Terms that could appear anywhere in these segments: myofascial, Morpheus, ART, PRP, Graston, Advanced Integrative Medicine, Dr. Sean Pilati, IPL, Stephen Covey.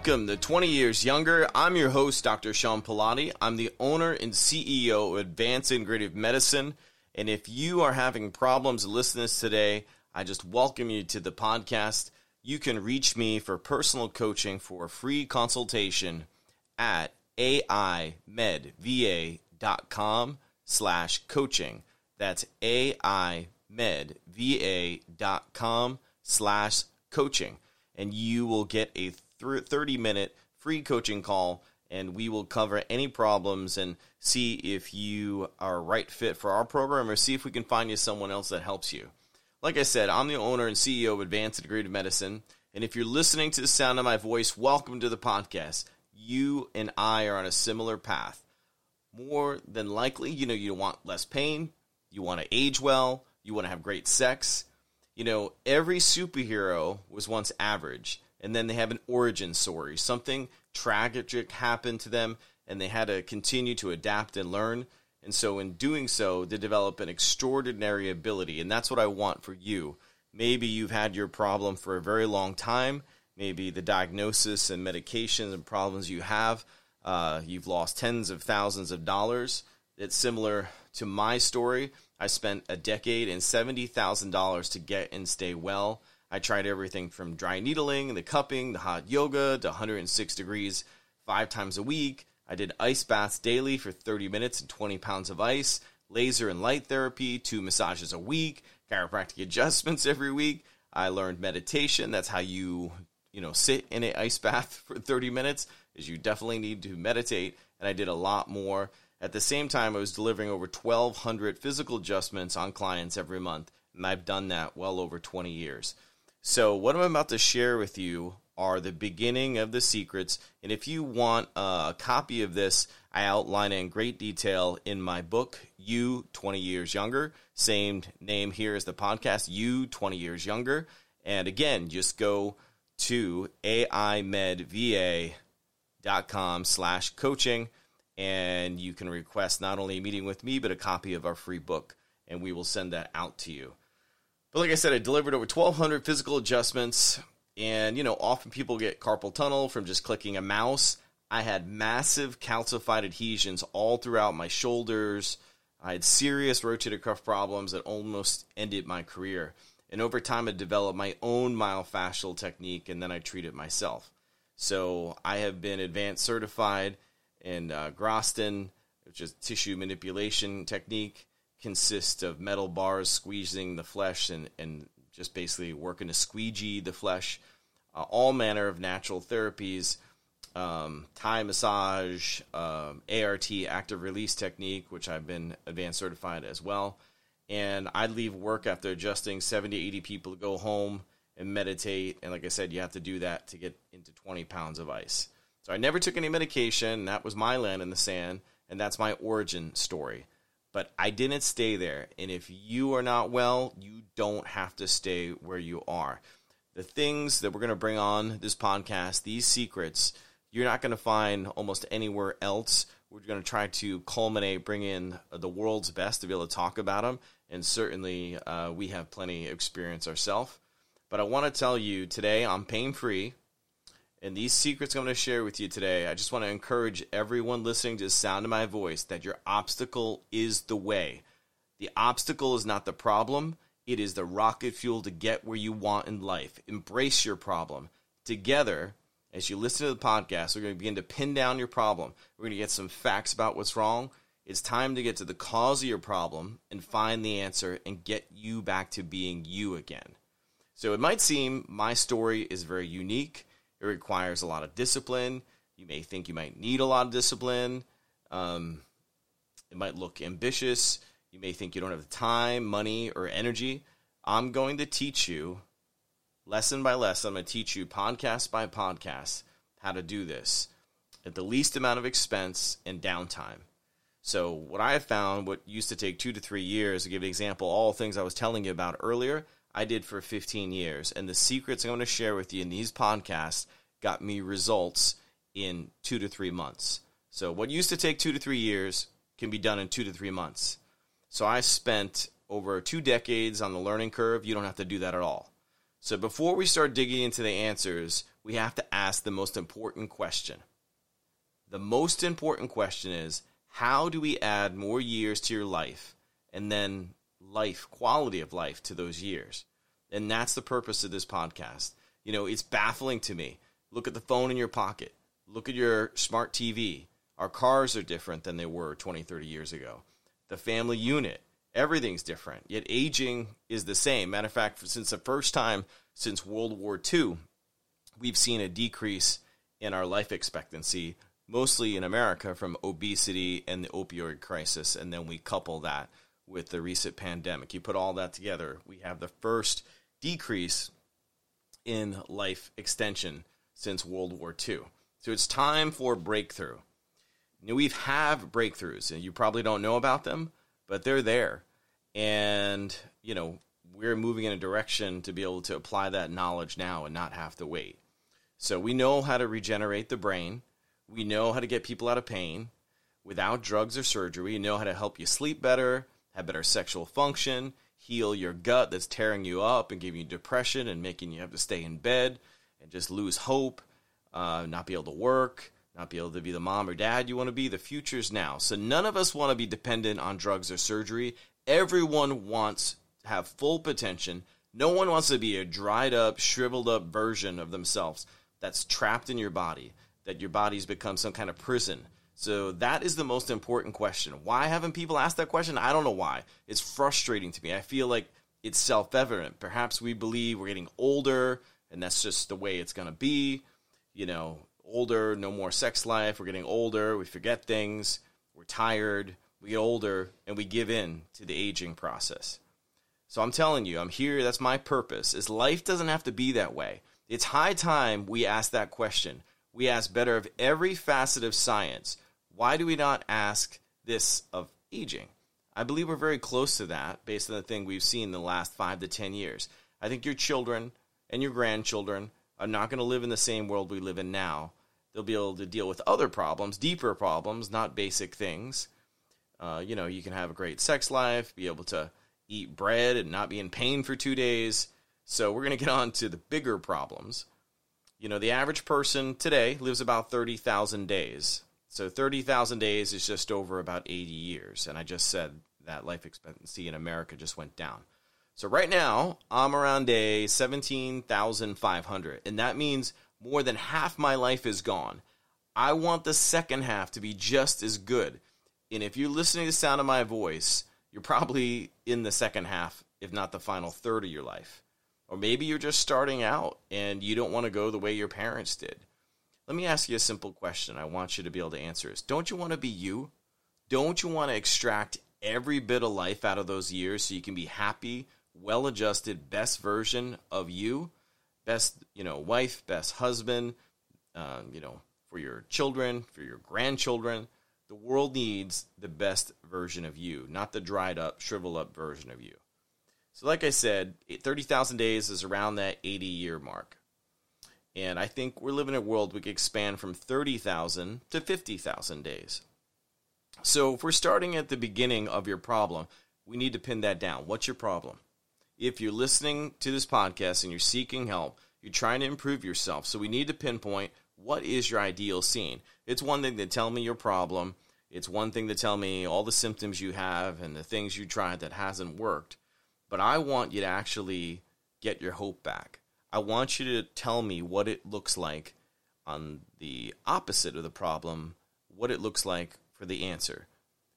Welcome to 20 Years Younger. I'm your host, Dr. Sean Pilati. I'm the owner and CEO of Advanced Integrative Medicine. And if you are having problems listening to this today, I just welcome you to the podcast. You can reach me for personal coaching for a free consultation at AIMedVA.com/coaching. That's AIMedVA.com/coaching. And you will get a 30-minute free coaching call, and we will cover any problems and see if you are right fit for our program or see if we can find you someone else that helps you. Like I said, I'm the owner and CEO of Advanced Integrative Medicine, and if you're listening to the sound of my voice, welcome to the podcast. You and I are on a similar path. More than likely, you want less pain, you want to age well, you want to have great sex. Every superhero was once average, and then they have an origin story. Something tragic happened to them, and they had to continue to adapt and learn. And so in doing so, they develop an extraordinary ability, and that's what I want for you. Maybe you've had your problem for a very long time. Maybe the diagnosis and medications and problems you have, you've lost tens of thousands of dollars. It's similar to my story. I spent a decade and $70,000 to get and stay well. I tried everything from dry needling, the cupping, the hot yoga, to 106 degrees 5 times a week. I did ice baths daily for 30 minutes and 20 pounds of ice, laser and light therapy, 2 massages a week, chiropractic adjustments every week. I learned meditation. That's how you sit in an ice bath for 30 minutes, is you definitely need to meditate, and I did a lot more. At the same time, I was delivering over 1,200 physical adjustments on clients every month, and I've done that well over 20 years. So what I'm about to share with you are the beginning of the secrets, and if you want a copy of this, I outline it in great detail in my book, You, 20 Years Younger. Same name here as the podcast, You, 20 Years Younger. And again, just go to AIMedVA.com/coaching, and you can request not only a meeting with me, but a copy of our free book, and we will send that out to you. But like I said, I delivered over 1,200 physical adjustments, and, often people get carpal tunnel from just clicking a mouse. I had massive calcified adhesions all throughout my shoulders. I had serious rotator cuff problems that almost ended my career. And over time, I developed my own myofascial technique, and then I treated myself. So I have been advanced certified in Graston, which is tissue manipulation technique. Consists of metal bars squeezing the flesh and just basically working to squeegee the flesh, all manner of natural therapies, Thai massage, ART, active release technique, which I've been advanced certified as well. And I leave work after adjusting 70 to 80 people to go home and meditate. And like I said, you have to do that to get into 20 pounds of ice. So I never took any medication. That was my line in the sand, and that's my origin story. But I didn't stay there, and if you are not well, you don't have to stay where you are. The things that we're going to bring on this podcast, these secrets, you're not going to find almost anywhere else. We're going to try to culminate, bring in the world's best to be able to talk about them, and certainly we have plenty of experience ourselves. But I want to tell you today I'm pain-free, and these secrets I'm going to share with you today, I just want to encourage everyone listening to the sound of my voice that your obstacle is the way. The obstacle is not the problem. It is the rocket fuel to get where you want in life. Embrace your problem. Together, as you listen to the podcast, we're going to begin to pin down your problem. We're going to get some facts about what's wrong. It's time to get to the cause of your problem and find the answer and get you back to being you again. So it might seem my story is very unique. It requires a lot of discipline. You may think you might need a lot of discipline. It might look ambitious. You may think you don't have the time, money, or energy. I'm going to teach you, lesson by lesson, I'm going to teach you podcast by podcast how to do this at the least amount of expense and downtime. So what I have found, what used to take 2 to 3 years, to give an example, all things I was telling you about earlier, I did for 15 years, and the secrets I'm going to share with you in these podcasts got me results in 2 to 3 months. So what used to take 2 to 3 years can be done in 2 to 3 months. So I spent over 2 decades on the learning curve. You don't have to do that at all. So before we start digging into the answers, we have to ask the most important question. The most important question is, how do we add more years to your life, and then life, quality of life to those years? And that's the purpose of this podcast. You know, it's baffling to me. Look at the phone in your pocket. Look at your smart TV. Our cars are different than they were 20, 30 years ago. The family unit, everything's different. Yet aging is the same. Matter of fact, since the first time since World War II, we've seen a decrease in our life expectancy, mostly in America, from obesity and the opioid crisis. And then we couple that with the recent pandemic. You put all that together, we have the first decrease in life extension since World War II. So it's time for breakthrough. Now, we have breakthroughs, and you probably don't know about them, but they're there. And, you know, we're moving in a direction to be able to apply that knowledge now and not have to wait. So we know how to regenerate the brain. We know how to get people out of pain without drugs or surgery. We know how to help you sleep better, have better sexual function, heal your gut that's tearing you up and giving you depression and making you have to stay in bed and just lose hope, not be able to work, not be able to be the mom or dad you want to be. The future's now. So none of us want to be dependent on drugs or surgery. Everyone wants to have full potential. No one wants to be a dried up, shriveled up version of themselves that's trapped in your body, that your body's become some kind of prison. So that is the most important question. Why haven't people asked that question? I don't know why. It's frustrating to me. I feel like it's self-evident. Perhaps we believe we're getting older, and that's just the way it's going to be. You know, older, no more sex life. We're getting older. We forget things. We're tired. We get older, and we give in to the aging process. So I'm telling you, I'm here. That's my purpose, is life doesn't have to be that way. It's high time we ask that question. We ask better of every facet of science. Why do we not ask this of aging? I believe we're very close to that based on the thing we've seen in the last 5 to 10 years. I think your children and your grandchildren are not going to live in the same world we live in now. They'll be able to deal with other problems, deeper problems, not basic things. You know, you can have a great sex life, be able to eat bread and not be in pain for 2 days. So we're going to get on to the bigger problems. You know, the average person today lives about 30,000 days. So 30,000 days is just over about 80 years. And I just said that life expectancy in America just went down. So right now, I'm around day 17,500. And that means more than half my life is gone. I want the second half to be just as good. And if you're listening to the sound of my voice, you're probably in the second half, if not the final third of your life. Or maybe you're just starting out and you don't want to go the way your parents did. Let me ask you a simple question. I want you to be able to answer this. Don't you want to be you? Don't you want to extract every bit of life out of those years so you can be happy, well-adjusted, best version of you? Best, you know, wife, best husband, you know, for your children, for your grandchildren. The world needs the best version of you, not the dried up, shriveled up version of you. So like I said, 30,000 days is around that 80-year mark. And I think we're living in a world we could expand from 30,000 to 50,000 days. So if we're starting at the beginning of your problem, we need to pin that down. What's your problem? If you're listening to this podcast and you're seeking help, you're trying to improve yourself. So we need to pinpoint, what is your ideal scene? It's one thing to tell me your problem. It's one thing to tell me all the symptoms you have and the things you tried that hasn't worked. But I want you to actually get your hope back. I want you to tell me what it looks like on the opposite of the problem, what it looks like for the answer.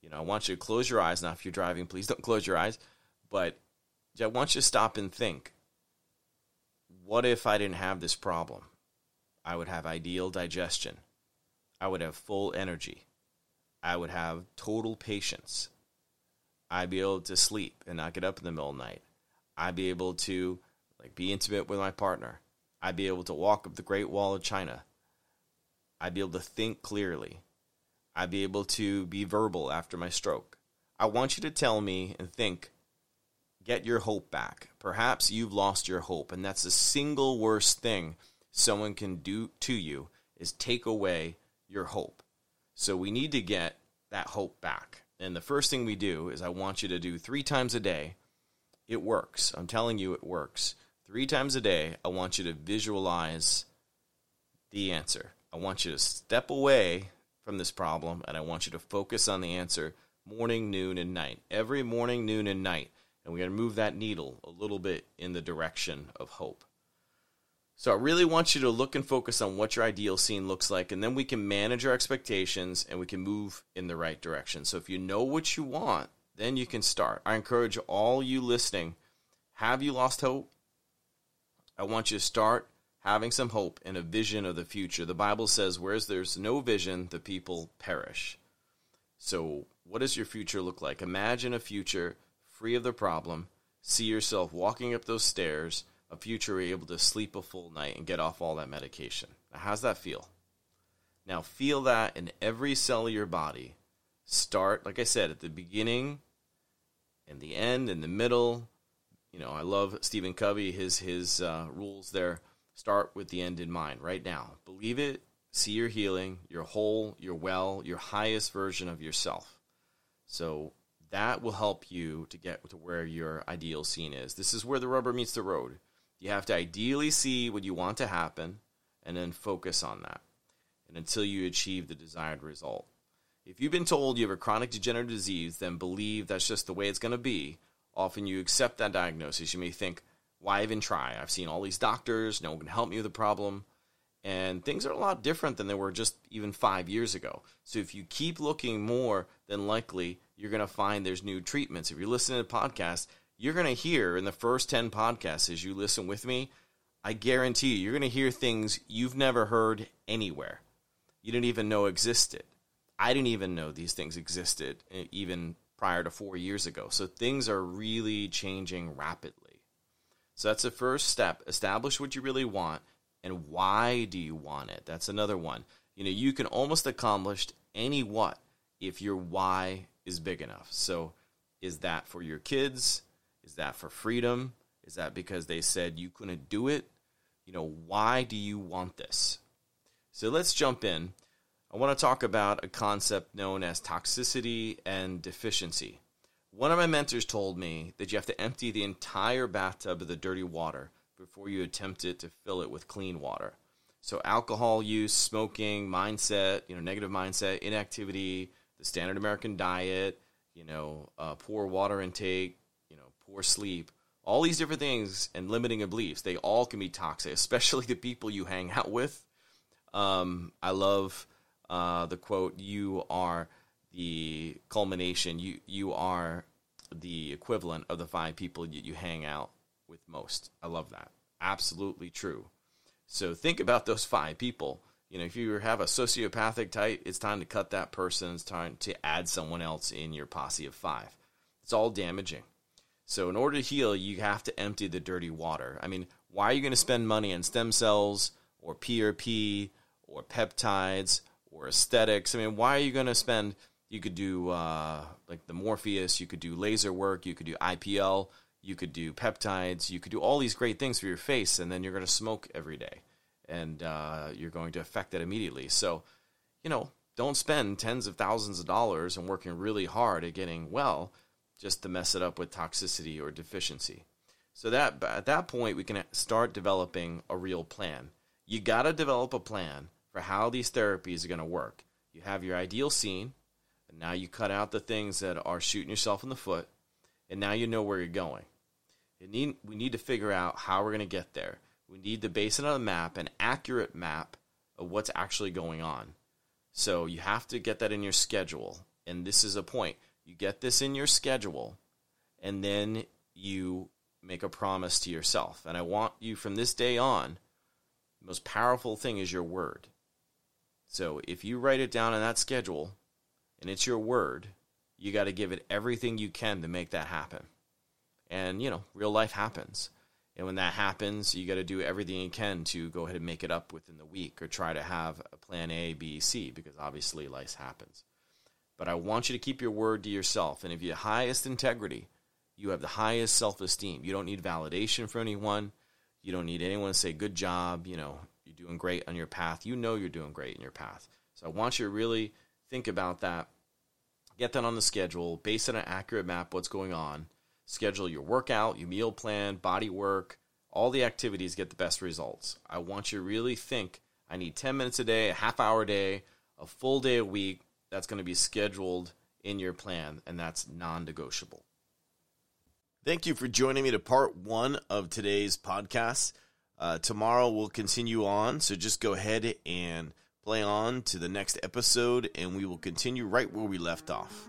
You know, I want you to close your eyes. Now, if you're driving, please don't close your eyes. But I want you to stop and think, what if I didn't have this problem? I would have ideal digestion. I would have full energy. I would have total patience. I'd be able to sleep and not get up in the middle of the night. I'd be able to be intimate with my partner. I'd be able to walk up the Great Wall of China. I'd be able to think clearly. I'd be able to be verbal after my stroke. I want you to tell me and think, get your hope back. Perhaps you've lost your hope, and that's the single worst thing someone can do to you is take away your hope. So we need to get that hope back. And the first thing we do is I want you to do 3 times a day. It works. I'm telling you it works. 3 times a day, I want you to visualize the answer. I want you to step away from this problem, and I want you to focus on the answer morning, noon, and night. Every morning, noon, and night. And we're going to move that needle a little bit in the direction of hope. So I really want you to look and focus on what your ideal scene looks like, and then we can manage our expectations and we can move in the right direction. So if you know what you want, then you can start. I encourage all you listening, have you lost hope? I want you to start having some hope and a vision of the future. The Bible says, where there's no vision, the people perish. So what does your future look like? Imagine a future free of the problem. See yourself walking up those stairs, a future where you're able to sleep a full night and get off all that medication. Now, how's that feel? Now, feel that in every cell of your body. Start, like I said, at the beginning, in the end, in the middle. You know, I love Stephen Covey, his rules there. Start with the end in mind right now. Believe it, see your healing, you're whole, you're well, your highest version of yourself. So that will help you to get to where your ideal scene is. This is where the rubber meets the road. You have to ideally see what you want to happen and then focus on that and until you achieve the desired result. If you've been told you have a chronic degenerative disease, then believe that's just the way it's going to be. Often you accept that diagnosis. You may think, why even try? I've seen all these doctors. No one can help me with the problem. And things are a lot different than they were just even 5 years ago. So if you keep looking, more than likely, you're going to find there's new treatments. If you're listening to podcasts, you're going to hear in the first 10 podcasts as you listen with me, I guarantee you're going to hear things you've never heard anywhere. You didn't even know existed. I didn't even know these things existed even prior to 4 years ago. So things are really changing rapidly. So that's the first step. Establish what you really want and why do you want it. That's another one. You know, you can almost accomplish any what if your why is big enough. So is that for your kids? Is that for freedom? Is that because they said you couldn't do it? You know, why do you want this? So let's jump in. I want to talk about a concept known as toxicity and deficiency. One of my mentors told me that you have to empty the entire bathtub of the dirty water before you attempt it to fill it with clean water. So alcohol use, smoking, mindset, negative mindset, inactivity, the standard American diet, poor water intake, poor sleep, all these different things and limiting of beliefs, they all can be toxic, especially the people you hang out with. I love the quote, you are the culmination, you are the equivalent of the five people you hang out with most. I love that. Absolutely true. So think about those five people. If you have a sociopathic type, it's time to cut that person. It's time to add someone else in your posse of five. It's all damaging. So in order to heal, you have to empty the dirty water. I mean, why are you going to spend money on stem cells or PRP or peptides or aesthetics? I mean, why are you going to spend, you could do like the Morpheus, you could do laser work, you could do IPL, you could do peptides, you could do all these great things for your face, and then you're going to smoke every day. And you're going to affect that immediately. So, don't spend tens of thousands of dollars and working really hard at getting well just to mess it up with toxicity or deficiency. So that at that point, we can start developing a real plan. You got to develop a plan for how these therapies are going to work. You have your ideal scene, and now you cut out the things that are shooting yourself in the foot, and now you know where you're going. We need to figure out how we're going to get there. We need to base it on a map, an accurate map of what's actually going on. So you have to get that in your schedule. And this is a point. You get this in your schedule, and then you make a promise to yourself. And I want you from this day on, the most powerful thing is your word. So if you write it down in that schedule, and it's your word, you got to give it everything you can to make that happen. And, real life happens. And when that happens, you got to do everything you can to go ahead and make it up within the week or try to have a plan A, B, C, because obviously life happens. But I want you to keep your word to yourself. And if you have highest integrity, you have the highest self-esteem. You don't need validation from anyone. You don't need anyone to say, good job, you're doing great on your path. You know you're doing great in your path. So I want you to really think about that. Get that on the schedule. Base it on an accurate map, what's going on. Schedule your workout, your meal plan, body work, all the activities, get the best results. I want you to really think I need 10 minutes a day, a half hour a day, a full day a week. That's going to be scheduled in your plan, and that's non-negotiable. Thank you for joining me to part one of today's podcast. Tomorrow we'll continue on, so just go ahead and play on to the next episode, and we will continue right where we left off.